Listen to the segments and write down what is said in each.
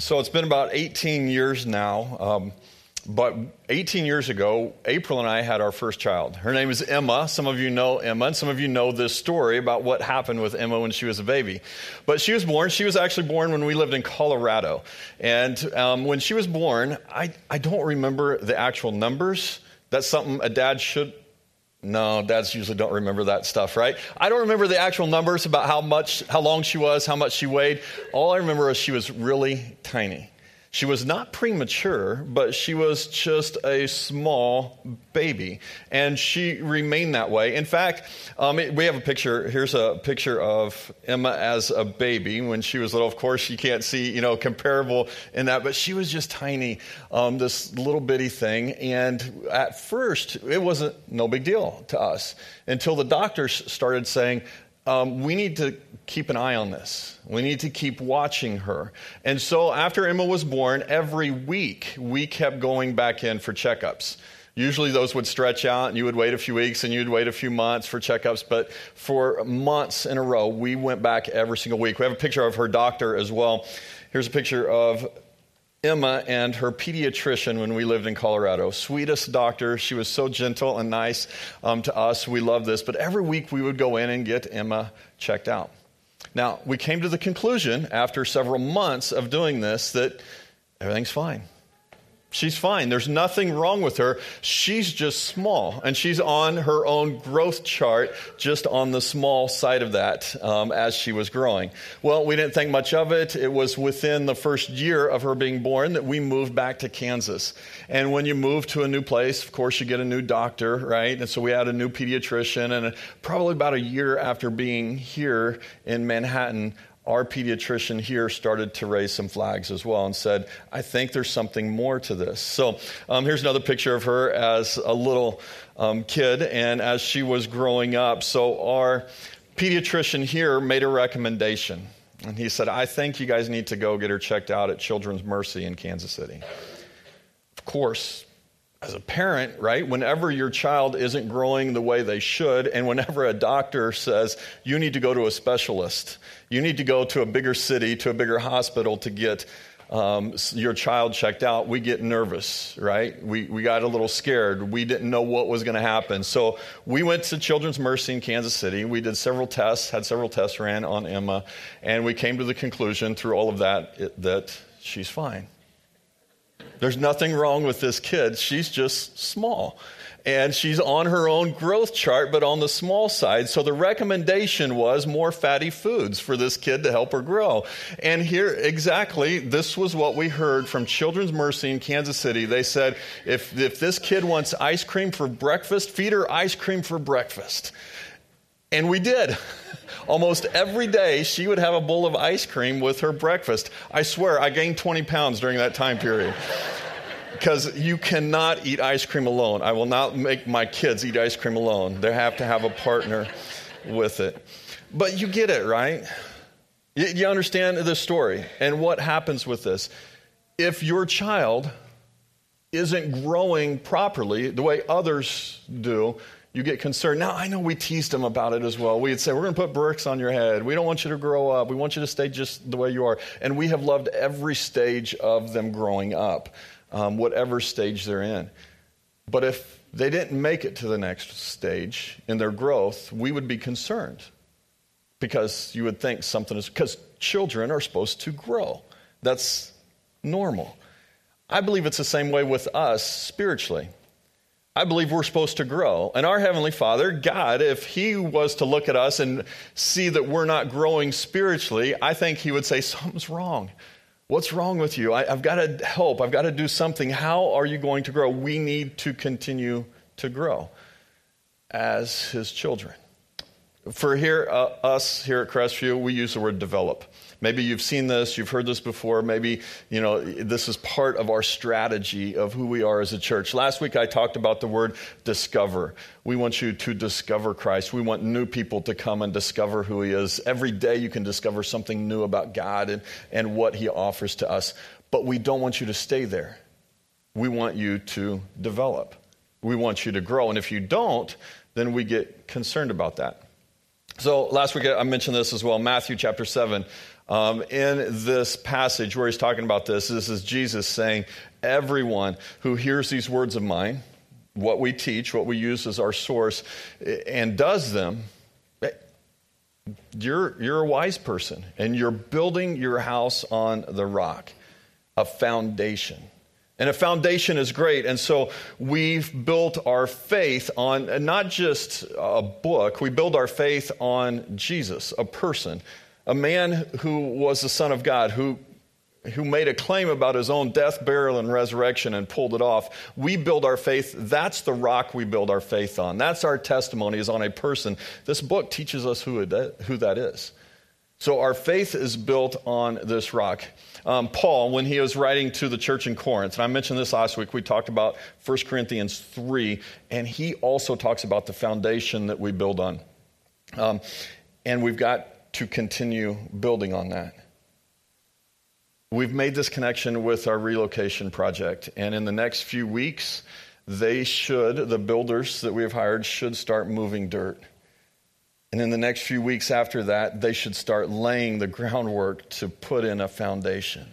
So it's been about 18 years now, but 18 years ago, April and I had our first child. Her name is Emma. Some of you know Emma, and some of you know this story about what happened with Emma when she was a baby. But she was born. She was actually born when we lived in Colorado. And when she was born, I don't remember the actual numbers. That's something a dad should... No, dads usually don't remember that stuff, right? I don't remember the actual numbers about how long she was, how much she weighed. All I remember is she was really tiny. She was not premature, but she was just a small baby, and she remained that way. In fact, we have a picture. Here's a picture of Emma as a baby when she was little. Of course, you can't see, comparable in that, but she was just tiny, this little bitty thing. And at first, it wasn't no big deal to us until the doctors started saying, we need to keep an eye on this. We need to keep watching her. And so after Emma was born, every week we kept going back in for checkups. Usually those would stretch out and you would wait a few weeks and you'd wait a few months for checkups. But for months in a row, we went back every single week. We have a picture of her doctor as well. Here's a picture of Emma and her pediatrician when we lived in Colorado. Sweetest doctor. She was so gentle and nice to us. We loved this. But every week we would go in and get Emma checked out. Now, we came to the conclusion after several months of doing this that everything's fine. She's fine. There's nothing wrong with her. She's just small, and she's on her own growth chart, just on the small side of that as she was growing. Well, we didn't think much of it. It was within the first year of her being born that we moved back to Kansas. And when you move to a new place, of course, you get a new doctor, right? And so we had a new pediatrician, and probably about a year after being here in Manhattan, our pediatrician here started to raise some flags as well and said, I think there's something more to this. So here's another picture of her as a little kid and as she was growing up. So our pediatrician here made a recommendation. And he said, I think you guys need to go get her checked out at Children's Mercy in Kansas City. Of course, as a parent, right, whenever your child isn't growing the way they should, and whenever a doctor says, you need to go to a specialist, you need to go to a bigger city, to a bigger hospital to get your child checked out, we get nervous, right? We got a little scared. We didn't know what was going to happen. So we went to Children's Mercy in Kansas City. We did several tests, had several tests ran on Emma, and we came to the conclusion through all of that she's fine. There's nothing wrong with this kid. She's just small. And she's on her own growth chart, but on the small side. So the recommendation was more fatty foods for this kid to help her grow. And here, exactly, this was what we heard from Children's Mercy in Kansas City. They said, if this kid wants ice cream for breakfast, feed her ice cream for breakfast. And we did. Almost every day, she would have a bowl of ice cream with her breakfast. I swear, I gained 20 pounds during that time period. Because you cannot eat ice cream alone. I will not make my kids eat ice cream alone. They have to have a partner with it. But you get it, right? You understand the story and what happens with this. If your child isn't growing properly the way others do, you get concerned. Now, I know we teased them about it as well. We'd say, we're going to put bricks on your head. We don't want you to grow up. We want you to stay just the way you are. And we have loved every stage of them growing up, whatever stage they're in. But if they didn't make it to the next stage in their growth, we would be concerned because you would think something is... Because children are supposed to grow. That's normal. I believe it's the same way with us spiritually. I believe we're supposed to grow. And our Heavenly Father, God, if He was to look at us and see that we're not growing spiritually, I think He would say, something's wrong. What's wrong with you? I've got to help. I've got to do something. How are you going to grow? We need to continue to grow as His children. For here, us here at Crestview, we use the word develop. Maybe you've seen this, you've heard this before. Maybe, this is part of our strategy of who we are as a church. Last week I talked about the word discover. We want you to discover Christ. We want new people to come and discover who He is. Every day you can discover something new about God and what He offers to us. But we don't want you to stay there. We want you to develop. We want you to grow. And if you don't, then we get concerned about that. So last week I mentioned this as well, Matthew chapter 7. In this passage where he's talking about this is Jesus saying, everyone who hears these words of mine, what we teach, what we use as our source, and does them, you're a wise person, and you're building your house on the rock, a foundation. And a foundation is great. And so we've built our faith on not just a book. We build our faith on Jesus, a person, a man who was the Son of God, who made a claim about his own death, burial, and resurrection and pulled it off. We build our faith. That's the rock we build our faith on. That's our testimony, is on a person. This book teaches us who that is. So our faith is built on this rock. Paul, when he was writing to the church in Corinth, and I mentioned this last week, we talked about 1 Corinthians 3, and he also talks about the foundation that we build on. And we've got to continue building on that. We've made this connection with our relocation project, and in the next few weeks, the builders that we have hired should start moving dirt. And in the next few weeks after that, they should start laying the groundwork to put in a foundation.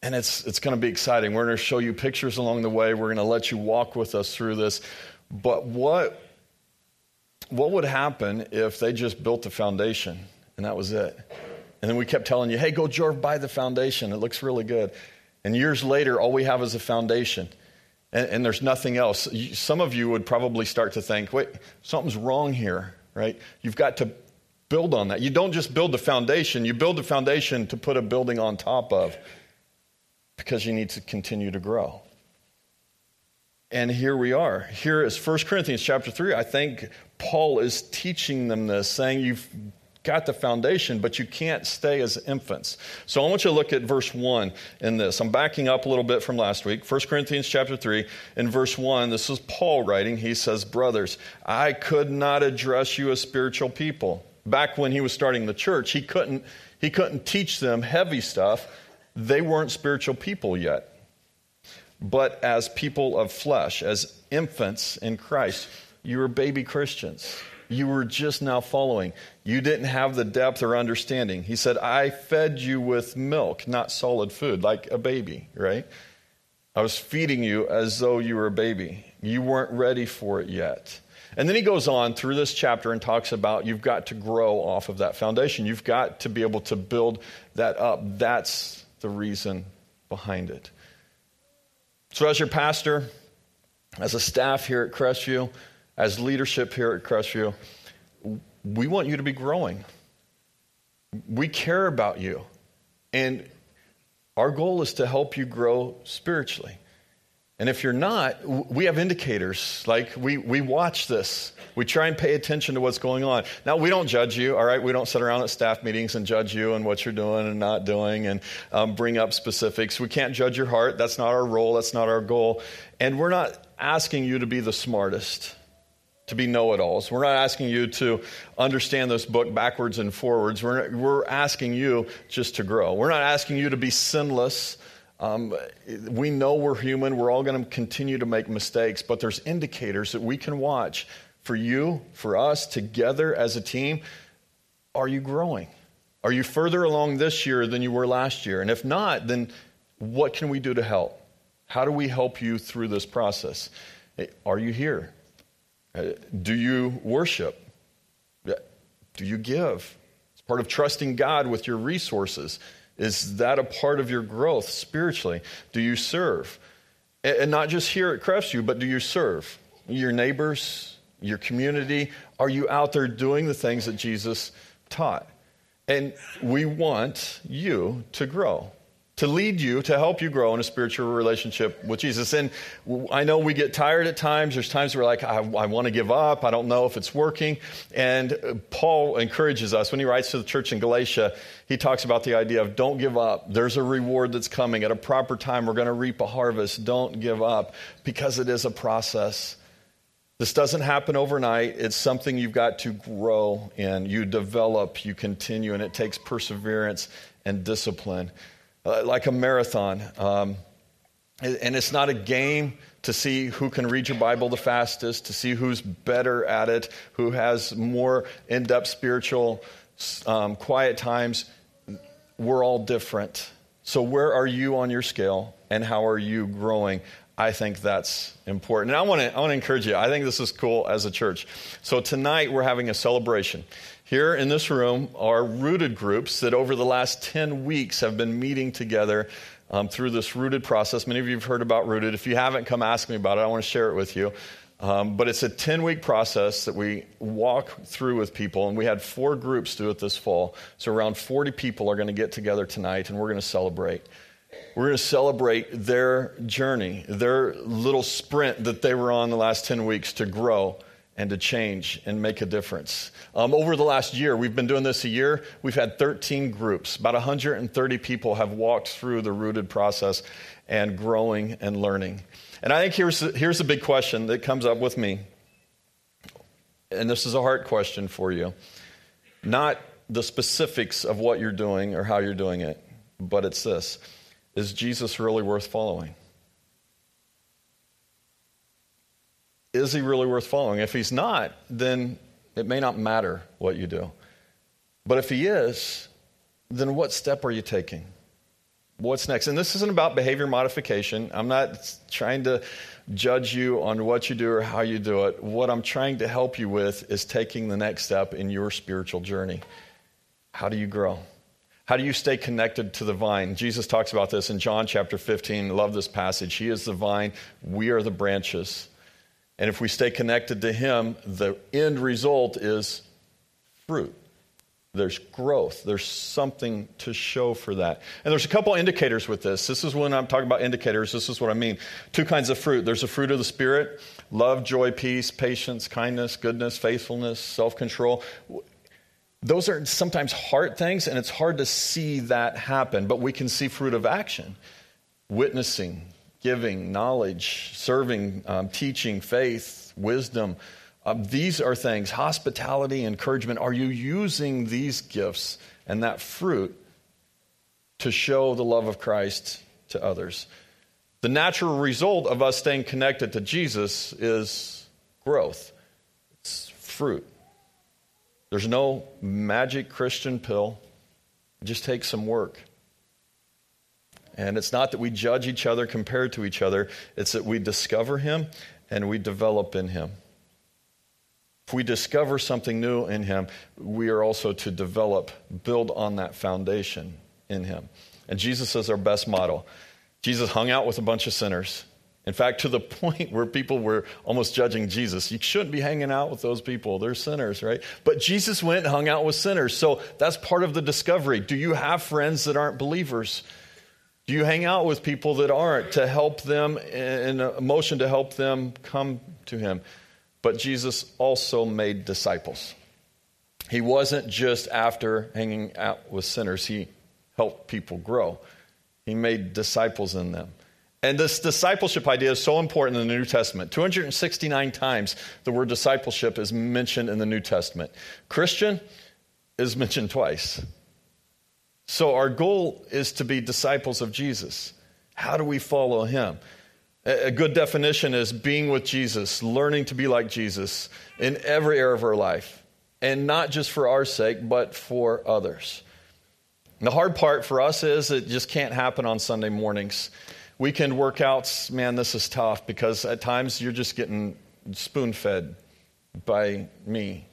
And it's going to be exciting. We're going to show you pictures along the way. We're going to let you walk with us through this. But what would happen if they just built the foundation and that was it? And then we kept telling you, hey, go buy the foundation. It looks really good. And years later, all we have is a foundation. And there's nothing else. Some of you would probably start to think, wait, something's wrong here. Right? You've got to build on that. You don't just build the foundation. You build the foundation to put a building on top of, because you need to continue to grow. And here we are. Here is 1 Corinthians chapter 3. I think Paul is teaching them this, saying you've got the foundation, but you can't stay as infants. So I want you to look at verse 1 in this. I'm backing up a little bit from last week. 1 Corinthians chapter 3, in verse 1, this is Paul writing. He says, brothers, I could not address you as spiritual people. Back when he was starting the church, he couldn't teach them heavy stuff. They weren't spiritual people yet, but as people of flesh, as infants in Christ. You were baby Christians. You were just now following. You didn't have the depth or understanding. He said, I fed you with milk, not solid food, like a baby, right? I was feeding you as though you were a baby. You weren't ready for it yet. And then he goes on through this chapter and talks about you've got to grow off of that foundation. You've got to be able to build that up. That's the reason behind it. So as your pastor, as a staff here at Crestview, as leadership here at Crestview, we want you to be growing. We care about you. And our goal is to help you grow spiritually. And if you're not, we have indicators. Like, we watch this. We try and pay attention to what's going on. Now, we don't judge you, all right? We don't sit around at staff meetings and judge you and what you're doing and not doing and bring up specifics. We can't judge your heart. That's not our role. That's not our goal. And we're not asking you to be the smartest, to be know-it-alls. We're not asking you to understand this book backwards and forwards. We're asking you just to grow. We're not asking you to be sinless. We know we're human. We're all going to continue to make mistakes, but there's indicators that we can watch for you, for us, together as a team. Are you growing? Are you further along this year than you were last year? And if not, then what can we do to help? How do we help you through this process? Are you here? Do you worship? Do you give? It's part of trusting God with your resources. Is that a part of your growth spiritually? Do you serve? And not just here at Crestview, but do you serve your neighbors, your community? Are you out there doing the things that Jesus taught? And we want you to grow, to lead you, to help you grow in a spiritual relationship with Jesus. And I know we get tired at times. There's times we're like, I want to give up. I don't know if it's working. And Paul encourages us. When he writes to the church in Galatia, he talks about the idea of don't give up. There's a reward that's coming. At a proper time, we're going to reap a harvest. Don't give up, because it is a process. This doesn't happen overnight. It's something you've got to grow in. You develop, you continue, and it takes perseverance and discipline. Like a marathon. And it's not a game. to see who can read your Bible the fastest, to see who's better at it, who has more in-depth spiritual quiet times. We're all different. So where are you on your scale, and how are you growing? I think that's important. And I want to encourage you. I think this is cool as a church. So tonight we're having a celebration. Here in this room are rooted groups that over the last 10 weeks have been meeting together through this rooted process. Many of you have heard about rooted. If you haven't, come ask me about it. I want to share it with you. But it's a 10-week process that we walk through with people, and we had 4 groups do it this fall. So around 40 people are going to get together tonight, and we're going to celebrate. We're going to celebrate their journey, their little sprint that they were on the last 10 weeks to grow and to change and make a difference. Over the last year, we've been doing this a year. We've had 13 groups. About 130 people have walked through the rooted process and growing and learning. And I think here's the big question that comes up with me. And this is a heart question for you. Not the specifics of what you're doing or how you're doing it, but it's this. Is Jesus really worth following? Is he really worth following? If he's not, then it may not matter what you do. But if he is, then what step are you taking? What's next? And this isn't about behavior modification. I'm not trying to judge you on what you do or how you do it. What I'm trying to help you with is taking the next step in your spiritual journey. How do you grow? How do you stay connected to the vine? Jesus talks about this in John chapter 15. I love this passage. He is the vine. We are the branches. And if we stay connected to him, the end result is fruit. There's growth. There's something to show for that. And there's a couple indicators with this. This is when I'm talking about indicators. This is what I mean. 2 kinds of fruit. There's the fruit of the Spirit: love, joy, peace, patience, kindness, goodness, faithfulness, self-control. Those are sometimes hard things, and it's hard to see that happen. But we can see fruit of action: witnessing, giving, knowledge, serving, teaching, faith, wisdom. These are things, hospitality, encouragement. Are you using these gifts and that fruit to show the love of Christ to others? The natural result of us staying connected to Jesus is growth. It's fruit. There's no magic Christian pill. It just takes some work. And it's not that we judge each other, compare to each other. It's that we discover him and we develop in him. If we discover something new in him, we are also to develop, build on that foundation in him. And Jesus is our best model. Jesus hung out with a bunch of sinners. In fact, to the point where people were almost judging Jesus. You shouldn't be hanging out with those people. They're sinners, right? But Jesus went and hung out with sinners. So that's part of the discovery. Do you have friends that aren't believers? Do you hang out with people that aren't, to help them, in a motion to help them come to him? But Jesus also made disciples. He wasn't just after hanging out with sinners. He helped people grow. He made disciples in them. And this discipleship idea is so important in the New Testament. 269 times the word discipleship is mentioned in the New Testament. Christian is mentioned twice. So our goal is to be disciples of Jesus. How do we follow him? A good definition is being with Jesus, learning to be like Jesus in every area of our life, and not just for our sake, but for others. And the hard part for us is it just can't happen on Sunday mornings. Weekend workouts, man, this is tough, because at times you're just getting spoon-fed by me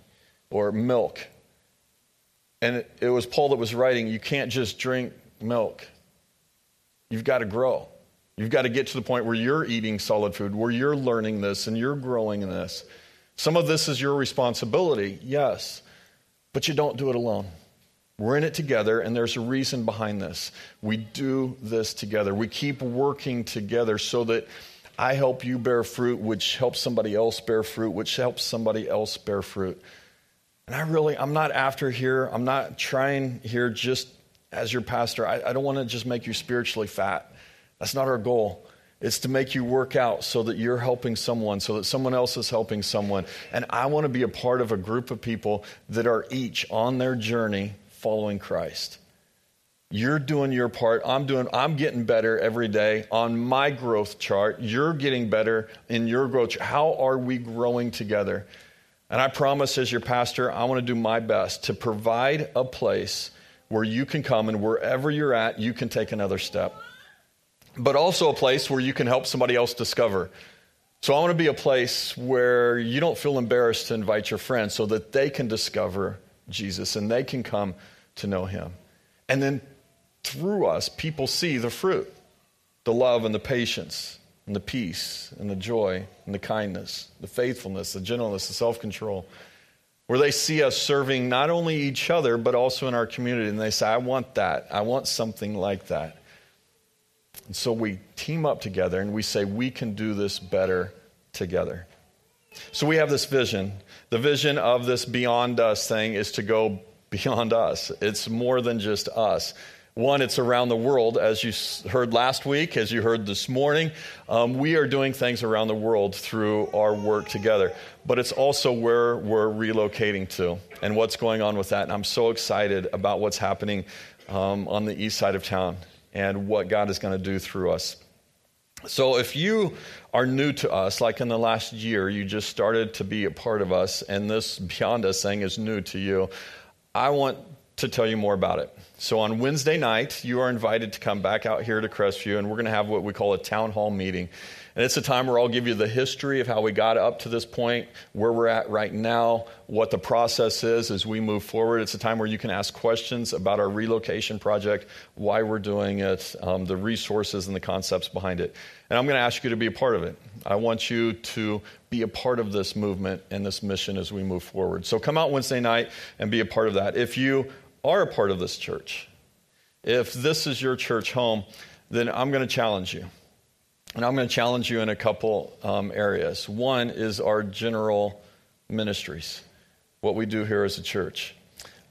or milk. And it was Paul that was writing, you can't just drink milk. You've got to grow. You've got to get to the point where you're eating solid food, where you're learning this and you're growing in this. Some of this is your responsibility, yes, but you don't do it alone. We're in it together, and there's a reason behind this. We do this together. We keep working together so that I help you bear fruit, which helps somebody else bear fruit, which helps somebody else bear fruit. And I'm not after here. I'm not trying here just as your pastor. I don't want to just make you spiritually fat. That's not our goal. It's to make you work out so that you're helping someone, so that someone else is helping someone. And I want to be a part of a group of people that are each on their journey following Christ. You're doing your part. I'm getting better every day on my growth chart. You're getting better in your growth chart. How are we growing together? And I promise, as your pastor, I want to do my best to provide a place where you can come and wherever you're at, you can take another step. But also a place where you can help somebody else discover. So I want to be a place where you don't feel embarrassed to invite your friends so that they can discover Jesus and they can come to know him. And then through us, people see the fruit, the love and the patience and the peace and the joy and the kindness, the faithfulness, the gentleness, the self-control, where they see us serving not only each other, but also in our community. And they say, I want that. I want something like that. And so we team up together and we say, we can do this better together. So we have this vision. The vision of this Beyond Us thing is to go beyond us. It's more than just us. One, it's around the world. As you heard last week, as you heard this morning, we are doing things around the world through our work together. But it's also where we're relocating to and what's going on with that. And I'm so excited about what's happening on the east side of town and what God is going to do through us. So if you are new to us, like in the last year, you just started to be a part of us, and this Beyond Us thing is new to you, I want to tell you more about it. So on Wednesday night, you are invited to come back out here to Crestview, and we're going to have what we call a town hall meeting. And it's a time where I'll give you the history of how we got up to this point, where we're at right now, what the process is as we move forward. It's a time where you can ask questions about our relocation project, why we're doing it, the resources and the concepts behind it. And I'm going to ask you to be a part of it. I want you to be a part of this movement and this mission as we move forward. So come out Wednesday night and be a part of that. If you are a part of this church, if this is your church home, then I'm going to challenge you. And I'm going to challenge you in a couple areas. One is our general ministries, what we do here as a church.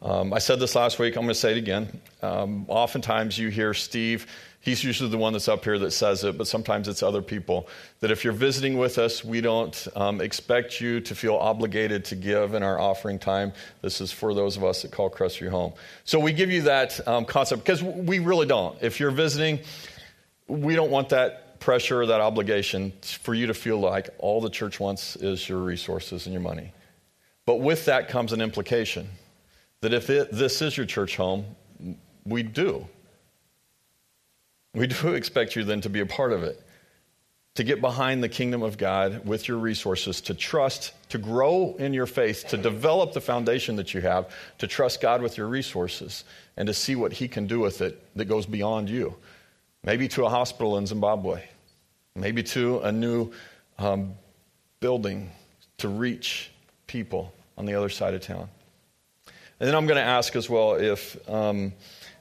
I said this last week. I'm going to say it again. Oftentimes you hear Steve. He's usually the one that's up here that says it, but sometimes it's other people. That if you're visiting with us, we don't expect you to feel obligated to give in our offering time. This is for those of us that call Crestview home. So we give you that concept because we really don't. If you're visiting, we don't want that pressure or that obligation for you to feel like all the church wants is your resources and your money. But with that comes an implication that if this is your church home, we do expect you then to be a part of it, to get behind the kingdom of God with your resources, to trust, to grow in your faith, to develop the foundation that you have, to trust God with your resources and to see what he can do with it that goes beyond you. Maybe to a hospital in Zimbabwe, maybe to a new building to reach people on the other side of town. And then I'm going to ask as well if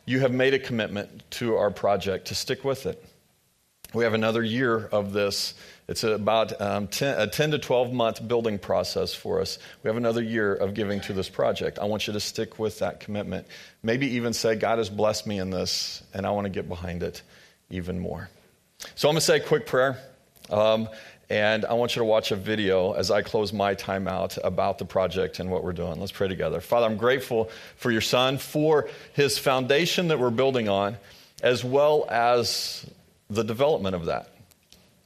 you have made a commitment to our project to stick with it. We have another year of this. It's about a 10 to 12-month building process for us. We have another year of giving to this project. I want you to stick with that commitment. Maybe even say, God has blessed me in this, and I want to get behind it even more. So I'm going to say a quick prayer, and I want you to watch a video as I close my time out about the project and what we're doing. Let's pray together. Father, I'm grateful for your son, for his foundation that we're building on, as well as the development of that.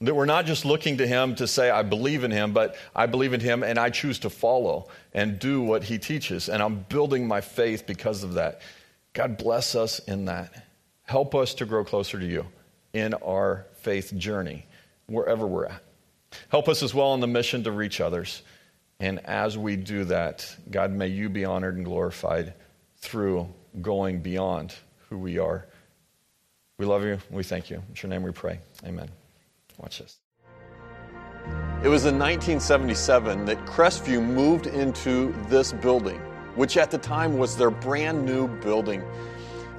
That we're not just looking to him to say, I believe in him, but I believe in him and I choose to follow and do what he teaches. And I'm building my faith because of that. God bless us in that. Help us to grow closer to you in our faith journey, wherever we're at. Help us as well on the mission to reach others. And as we do that, God, may you be honored and glorified through going beyond who we are. We love you. We thank you. In your name we pray. Amen. Watch this. It was in 1977 that Crestview moved into this building, which at the time was their brand new building.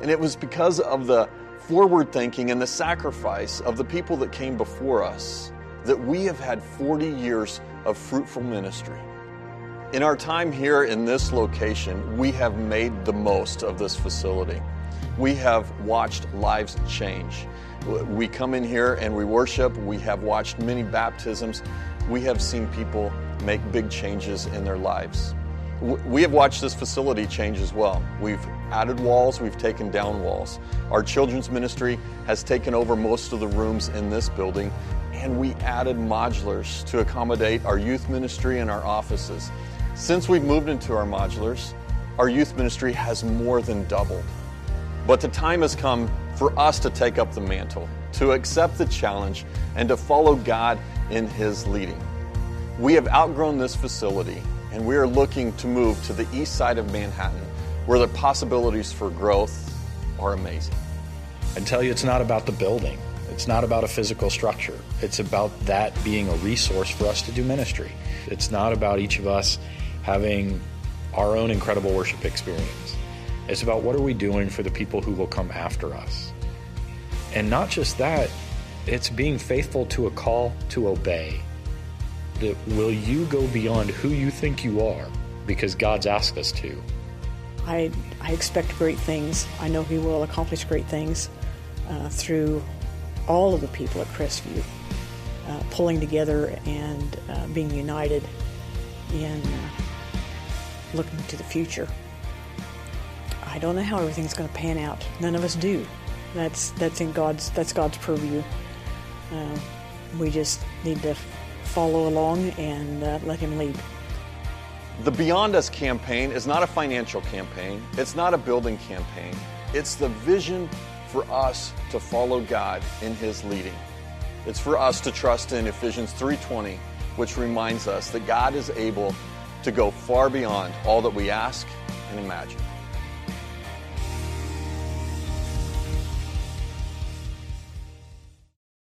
And it was because of the forward thinking and the sacrifice of the people that came before us that we have had 40 years of fruitful ministry. In our time here in this location, we have made the most of this facility. We have watched lives change. We come in here and we worship. We have watched many baptisms. We have seen people make big changes in their lives. We have watched this facility change as well. We've added walls, we've taken down walls. Our children's ministry has taken over most of the rooms in this building, and we added modulars to accommodate our youth ministry and our offices. Since we've moved into our modulars, our youth ministry has more than doubled. But the time has come for us to take up the mantle, to accept the challenge, and to follow God in His leading. We have outgrown this facility, and we are looking to move to the east side of Manhattan, where the possibilities for growth are amazing. I tell you, it's not about the building. It's not about a physical structure. It's about that being a resource for us to do ministry. It's not about each of us having our own incredible worship experience. It's about what are we doing for the people who will come after us. And not just that, it's being faithful to a call to obey. That will you go beyond who you think you are because God's asked us to? I expect great things. I know He will accomplish great things through all of the people at Crestview pulling together and being united in looking to the future. I don't know how everything's going to pan out. None of us do. That's God's purview. We just need to follow along and let Him lead. The Beyond Us campaign is not a financial campaign. It's not a building campaign. It's the vision for us to follow God in His leading. It's for us to trust in Ephesians 3:20, which reminds us that God is able to go far beyond all that we ask and imagine.